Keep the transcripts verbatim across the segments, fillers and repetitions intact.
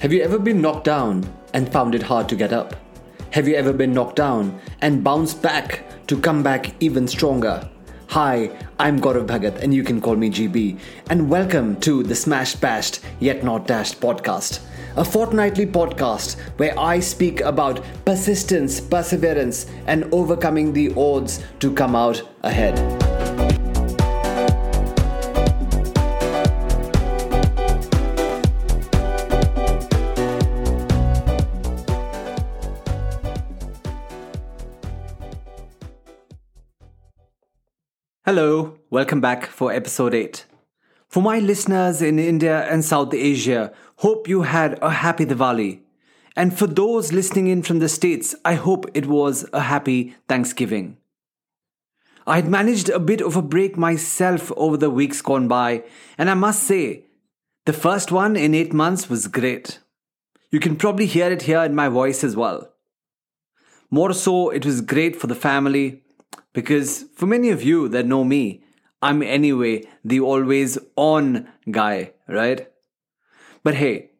Have you ever been knocked down and found it hard to get up? Have you ever been knocked down and bounced back to come back even stronger? Hi, I'm Gaurav Bhagat and you can call me G B. And welcome to the Smashed Bashed Yet Not Dashed podcast. A fortnightly podcast where I speak about persistence, perseverance and overcoming the odds to come out ahead. Hello, welcome back for episode eight. For my listeners in India and South Asia, hope you had a happy Diwali. And for those listening in from the States, I hope it was a happy Thanksgiving. I had managed a bit of a break myself over the weeks gone by, and I must say, the first one in eight months was great. You can probably hear it here in my voice as well. More so, it was great for the family, because for many of you that know me, I'm anyway the always on guy, right? But hey,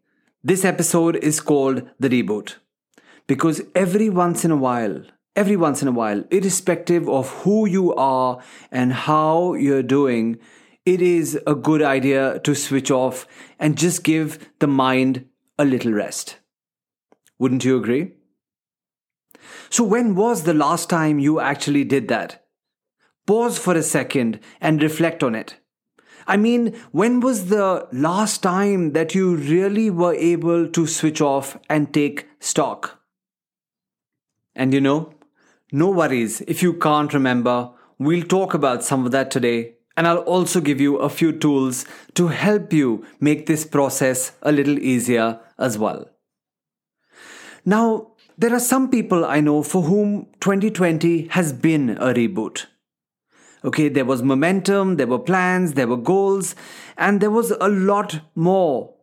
this episode is called The Reboot. Because every once in a while, every once in a while, irrespective of who you are and how you're doing, it is a good idea to switch off and just give the mind a little rest. Wouldn't you agree? So when was the last time you actually did that? Pause for a second and reflect on it. I mean, when was the last time that you really were able to switch off and take stock? And you know, no worries if you can't remember. We'll talk about some of that today, and I'll also give you a few tools to help you make this process a little easier as well. Now, there are some people I know for whom twenty twenty has been a reboot. Okay, there was momentum, there were plans, there were goals, and there was a lot more.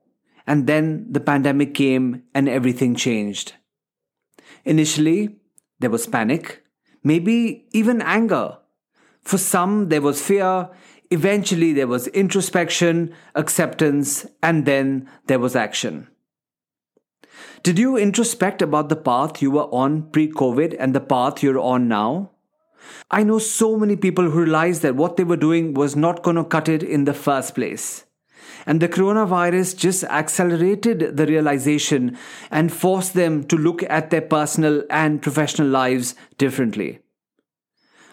And then the pandemic came and everything changed. Initially, there was panic, maybe even anger. For some, there was fear. Eventually, there was introspection, acceptance, and then there was action. Did you introspect about the path you were on pre-COVID and the path you're on now? I know so many people who realized that what they were doing was not going to cut it in the first place. And the coronavirus just accelerated the realization and forced them to look at their personal and professional lives differently.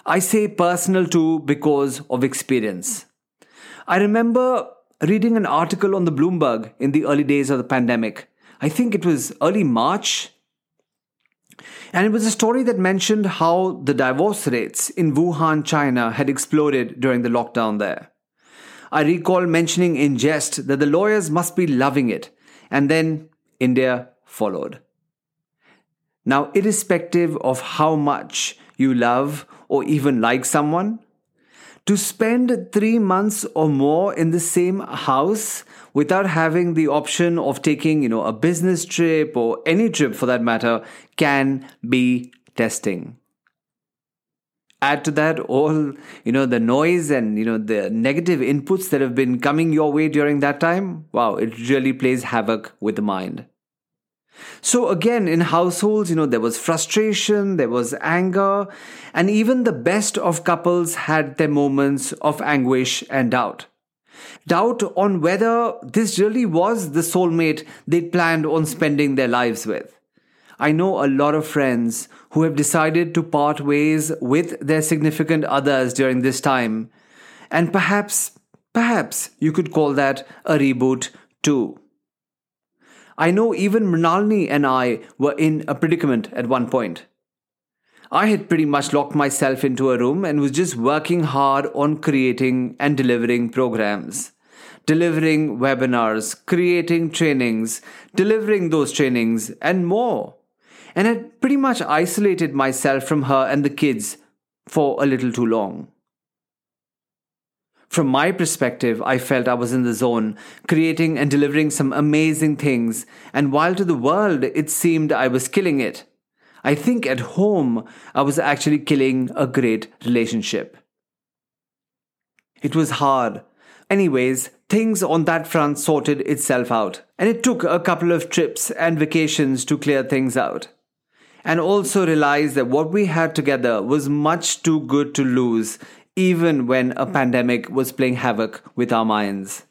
I say personal too because of experience. I remember reading an article on the Bloomberg in the early days of the pandemic. I think it was early March. And it was a story that mentioned how the divorce rates in Wuhan, China had exploded during the lockdown there. I recall mentioning in jest that the lawyers must be loving it. And then India followed. Now, irrespective of how much you love or even like someone, to spend three months or more in the same house without having the option of taking, you know, a business trip or any trip for that matter can be testing. Add to that all, you know, the noise and, you know, the negative inputs that have been coming your way during that time. Wow, it really plays havoc with the mind. So again, in households, you know, there was frustration, there was anger, and even the best of couples had their moments of anguish and doubt. Doubt on whether this really was the soulmate they planned on spending their lives with. I know a lot of friends who have decided to part ways with their significant others during this time, and perhaps, perhaps you could call that a reboot too. I know even Mrinalini and I were in a predicament at one point. I had pretty much locked myself into a room and was just working hard on creating and delivering programs, delivering webinars, creating trainings, delivering those trainings and more. And had pretty much isolated myself from her and the kids for a little too long. From my perspective, I felt I was in the zone, creating and delivering some amazing things, and while to the world it seemed I was killing it, I think at home I was actually killing a great relationship. It was hard, Anyways, things on that front sorted itself out, and it took a couple of trips and vacations to clear things out. And also realized that what we had together was much too good to lose, even when a pandemic was playing havoc with our minds.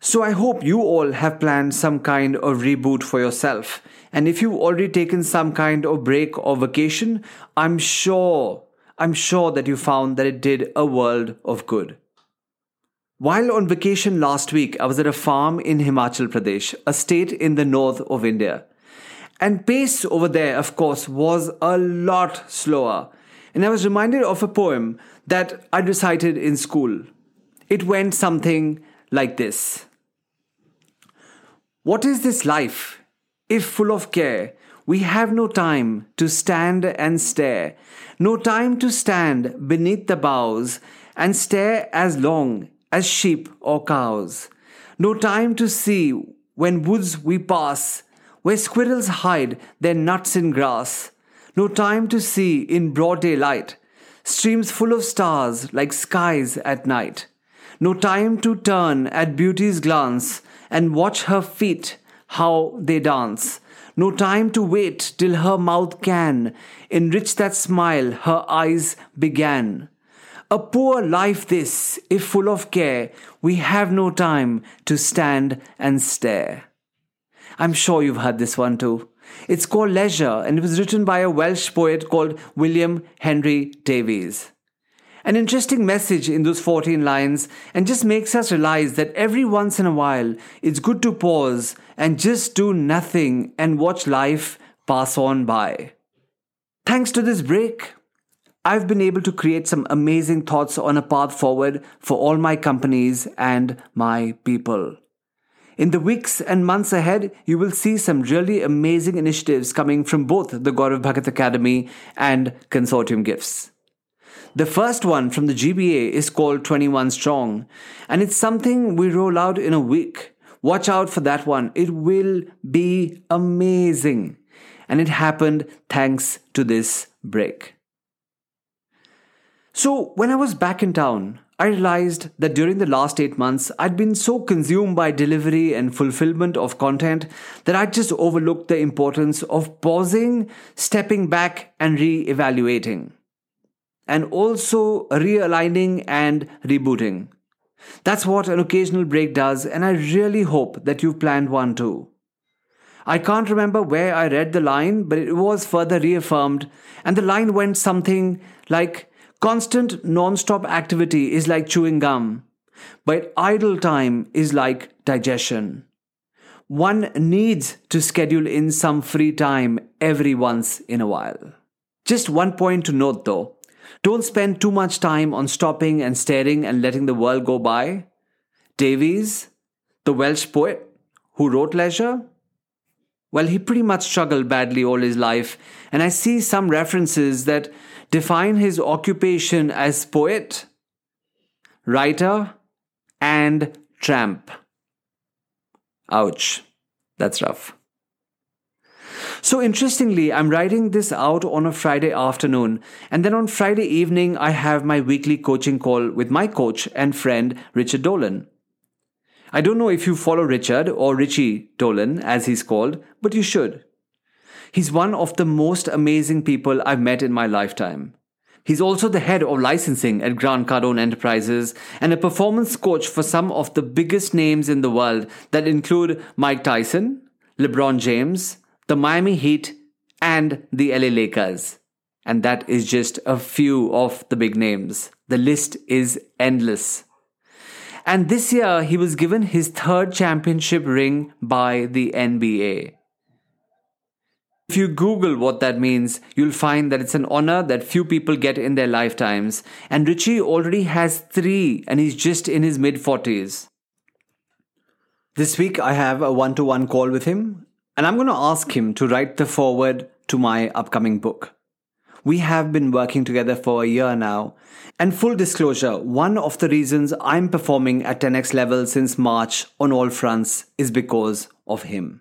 So I hope you all have planned some kind of reboot for yourself. And if you've already taken some kind of break or vacation, I'm sure, I'm sure that you found that it did a world of good. While on vacation last week, I was at a farm in Himachal Pradesh, a state in the north of India. And pace over there, of course, was a lot slower. And I was reminded of a poem that I recited in school. It went something like this. What is this life, if full of care? We have no time to stand and stare, no time to stand beneath the boughs and stare as long as sheep or cows, no time to see when woods we pass, where squirrels hide their nuts in grass, no time to see in broad daylight, streams full of stars like skies at night. No time to turn at beauty's glance and watch her feet, how they dance. No time to wait till her mouth can enrich that smile her eyes began. A poor life this, if full of care, we have no time to stand and stare. I'm sure you've heard this one too. It's called Leisure, and it was written by a Welsh poet called William Henry Davies. An interesting message in those fourteen lines, and just makes us realize that every once in a while, it's good to pause and just do nothing and watch life pass on by. Thanks to this break, I've been able to create some amazing thoughts on a path forward for all my companies and my people. In the weeks and months ahead, you will see some really amazing initiatives coming from both the Gaurav Bhagat Academy and Consortium Gifts. The first one from the G B A is called twenty-one Strong, and it's something we roll out in a week. Watch out for that one. It will be amazing. And it happened thanks to this break. So when I was back in town, I realized that during the last eight months, I'd been so consumed by delivery and fulfillment of content that I'd just overlooked the importance of pausing, stepping back, and re-evaluating. And also realigning and rebooting. That's what an occasional break does, and I really hope that you've planned one too. I can't remember where I read the line, but it was further reaffirmed, and the line went something like, constant non-stop activity is like chewing gum, but idle time is like digestion. One needs to schedule in some free time every once in a while. Just one point to note though. Don't spend too much time on stopping and staring and letting the world go by. Davies, the Welsh poet who wrote Leisure, well, he pretty much struggled badly all his life, and I see some references that define his occupation as poet, writer, and tramp. Ouch, that's rough. So interestingly, I'm writing this out on a Friday afternoon, and then on Friday evening, I have my weekly coaching call with my coach and friend, Richard Dolan. I don't know if you follow Richard or Richie Dolan, as he's called, but you should. He's one of the most amazing people I've met in my lifetime. He's also the head of licensing at Grand Cardone Enterprises and a performance coach for some of the biggest names in the world that include Mike Tyson, LeBron James, the Miami Heat, and the L A Lakers. And that is just a few of the big names. The list is endless. And this year, he was given his third championship ring by the N B A. If you Google what that means, you'll find that it's an honor that few people get in their lifetimes. And Richie already has three, and he's just in his mid-forties. This week, I have a one-to-one call with him. And I'm going to ask him to write the foreword to my upcoming book. We have been working together for a year now. And full disclosure, one of the reasons I'm performing at ten x level since March on all fronts is because of him.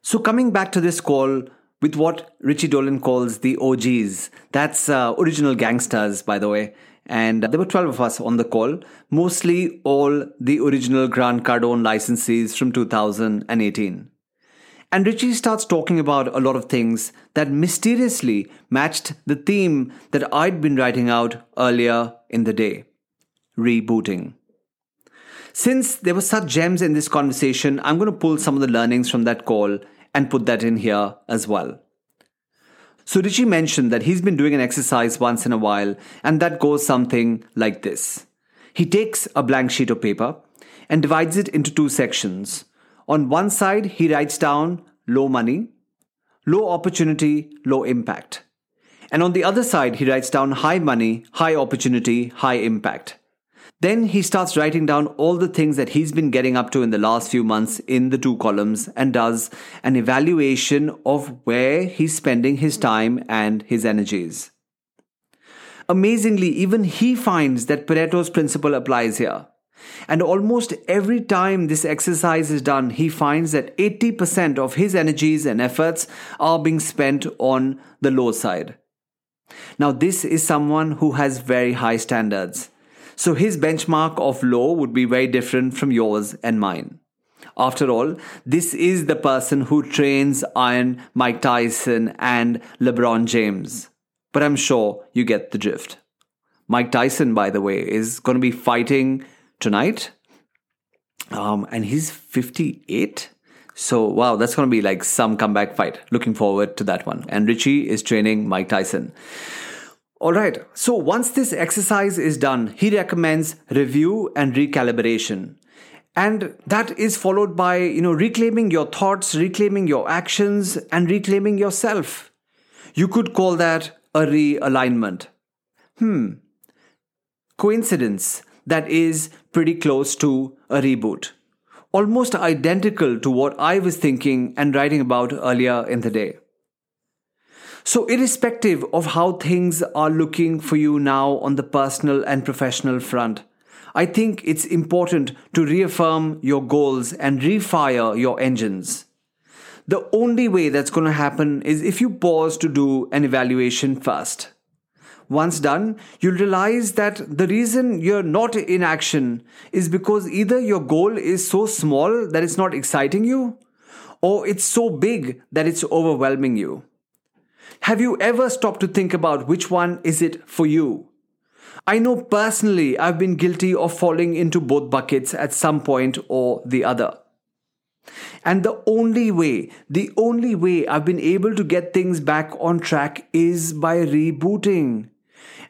So coming back to this call with what Richie Dolan calls the O Gs. That's uh, original gangsters, by the way. And there were twelve of us on the call, mostly all the original Grant Cardone licensees from two thousand eighteen. And Richie starts talking about a lot of things that mysteriously matched the theme that I'd been writing out earlier in the day. Rebooting. Since there were such gems in this conversation, I'm going to pull some of the learnings from that call and put that in here as well. So Richie mentioned that he's been doing an exercise once in a while, and that goes something like this. He takes a blank sheet of paper and divides it into two sections. On one side, he writes down low money, low opportunity, low impact. And on the other side, he writes down high money, high opportunity, high impact. Then he starts writing down all the things that he's been getting up to in the last few months in the two columns and does an evaluation of where he's spending his time and his energies. Amazingly, even he finds that Pareto's principle applies here. And almost every time this exercise is done, he finds that eighty percent of his energies and efforts are being spent on the low side. Now, this is someone who has very high standards. So his benchmark of low would be very different from yours and mine. After all, this is the person who trains Iron Mike Tyson and LeBron James. But I'm sure you get the drift. Mike Tyson, by the way, is going to be fighting tonight. Um, and he's fifty-eight. So, wow, that's going to be like some comeback fight. Looking forward to that one. And Richie is training Mike Tyson. Alright, so once this exercise is done, he recommends review and recalibration. And that is followed by, you know, reclaiming your thoughts, reclaiming your actions, and reclaiming yourself. You could call that a realignment. Hmm. Coincidence that is pretty close to a reboot. Almost identical to what I was thinking and writing about earlier in the day. So irrespective of how things are looking for you now on the personal and professional front, I think it's important to reaffirm your goals and refire your engines. The only way that's going to happen is if you pause to do an evaluation first. Once done, you'll realize that the reason you're not in action is because either your goal is so small that it's not exciting you, or it's so big that it's overwhelming you. Have you ever stopped to think about which one is it for you? I know personally I've been guilty of falling into both buckets at some point or the other. And the only way, the only way I've been able to get things back on track is by rebooting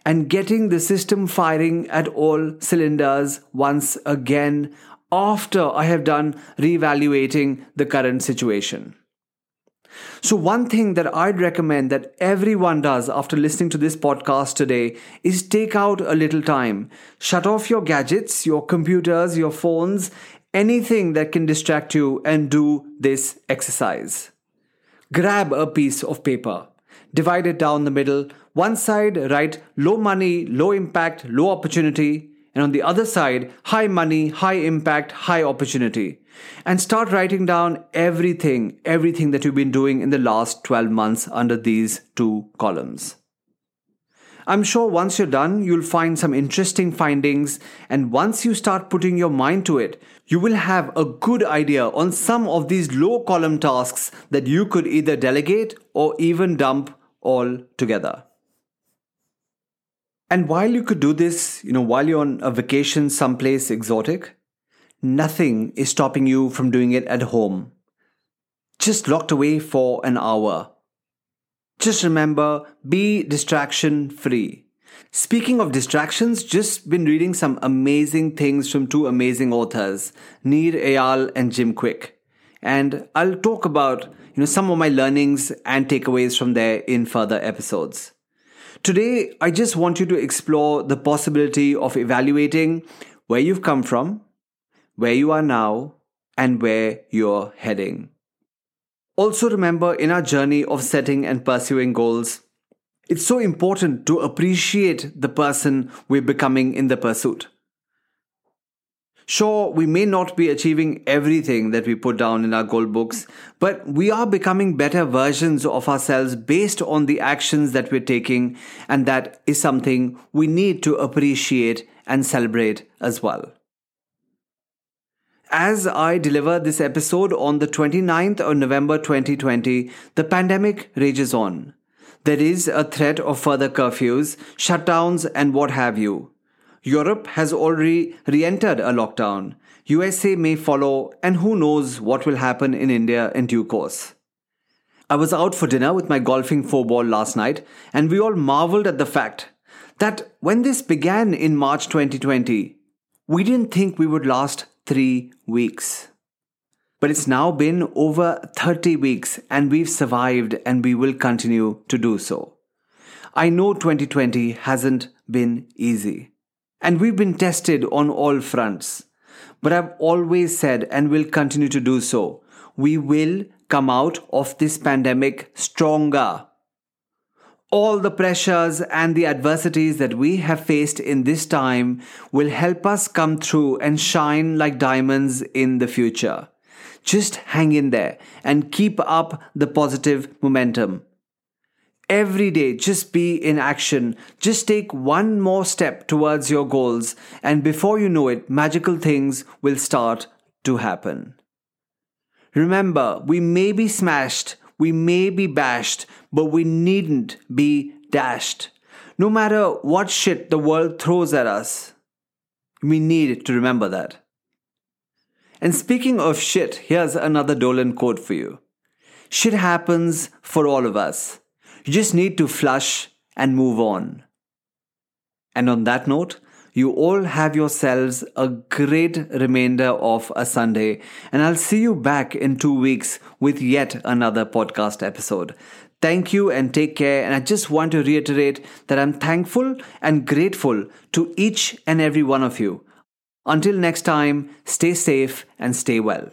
and getting the system firing at all cylinders once again after I have done reevaluating the current situation. So one thing that I'd recommend that everyone does after listening to this podcast today is take out a little time. Shut off your gadgets, your computers, your phones, anything that can distract you, and do this exercise. Grab a piece of paper. Divide it down the middle. One side, write low money, low impact, low opportunity. And on the other side, high money, high impact, high opportunity. And start writing down everything, everything that you've been doing in the last twelve months under these two columns. I'm sure once you're done, you'll find some interesting findings. And once you start putting your mind to it, you will have a good idea on some of these low column tasks that you could either delegate or even dump altogether. And while you could do this, you know, while you're on a vacation someplace exotic, nothing is stopping you from doing it at home. Just locked away for an hour. Just remember, be distraction free. Speaking of distractions, just been reading some amazing things from two amazing authors, Nir Eyal and Jim Quick. And I'll talk about, you know, some of my learnings and takeaways from there in further episodes. Today, I just want you to explore the possibility of evaluating where you've come from, where you are now, and where you're heading. Also remember, in our journey of setting and pursuing goals, it's so important to appreciate the person we're becoming in the pursuit. Sure, we may not be achieving everything that we put down in our goal books, but we are becoming better versions of ourselves based on the actions that we're taking, and that is something we need to appreciate and celebrate as well. As I deliver this episode on the twenty-ninth of November twenty twenty, the pandemic rages on. There is a threat of further curfews, shutdowns, and what have you. Europe has already re-entered a lockdown. U S A may follow, and who knows what will happen in India in due course. I was out for dinner with my golfing four-ball last night, and we all marveled at the fact that when this began in March twenty twenty, we didn't think we would last three weeks. But it's now been over thirty weeks, and we've survived, and we will continue to do so. I know twenty twenty hasn't been easy. And we've been tested on all fronts. But I've always said, and will continue to do so, we will come out of this pandemic stronger. All the pressures and the adversities that we have faced in this time will help us come through and shine like diamonds in the future. Just hang in there and keep up the positive momentum. Every day, just be in action. Just take one more step towards your goals, and before you know it, magical things will start to happen. Remember, we may be smashed, we may be bashed, but we needn't be dashed. No matter what shit the world throws at us, we need to remember that. And speaking of shit, here's another Dolan quote for you. Shit happens for all of us. You just need to flush and move on. And on that note, you all have yourselves a great remainder of a Sunday, and I'll see you back in two weeks with yet another podcast episode. Thank you and take care. And I just want to reiterate that I'm thankful and grateful to each and every one of you. Until next time, stay safe and stay well.